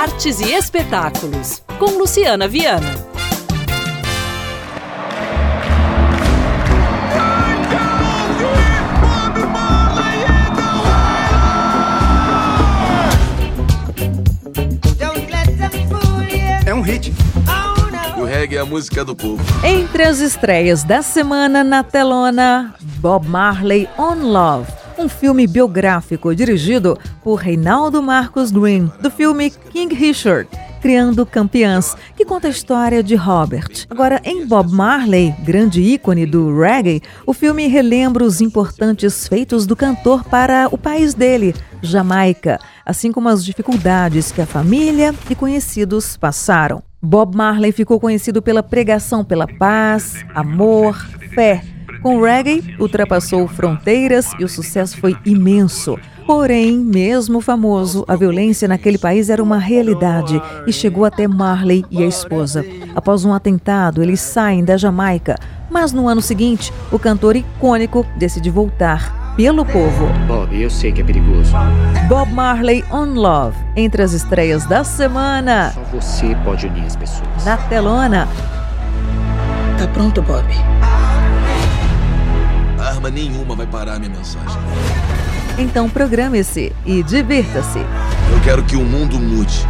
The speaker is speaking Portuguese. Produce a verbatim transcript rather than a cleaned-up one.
Artes e espetáculos, com Luciana Viana. É um hit. E o reggae é a música do povo. Entre as estreias da semana na telona, Bob Marley, One Love, um filme biográfico dirigido por Reinaldo Marcus Green, do filme King Richard, Criando Campeãs, que conta a história de Robert. Agora, em Bob Marley, grande ícone do reggae, o filme relembra os importantes feitos do cantor para o país dele, Jamaica, assim como as dificuldades que a família e conhecidos passaram. Bob Marley ficou conhecido pela pregação pela paz, amor, fé. Com o reggae, ultrapassou fronteiras e o sucesso foi imenso. Porém, mesmo famoso, a violência naquele país era uma realidade e chegou até Marley e a esposa. Após um atentado, eles saem da Jamaica, mas no ano seguinte, o cantor icônico decide voltar pelo povo. Bob, eu sei que é perigoso. Bob Marley, On Love, entre as estreias da semana. Só você pode unir as pessoas. Na telona. Tá pronto, Bob? Arma nenhuma vai parar a minha mensagem. Então programe-se e divirta-se. Eu quero que o mundo mude.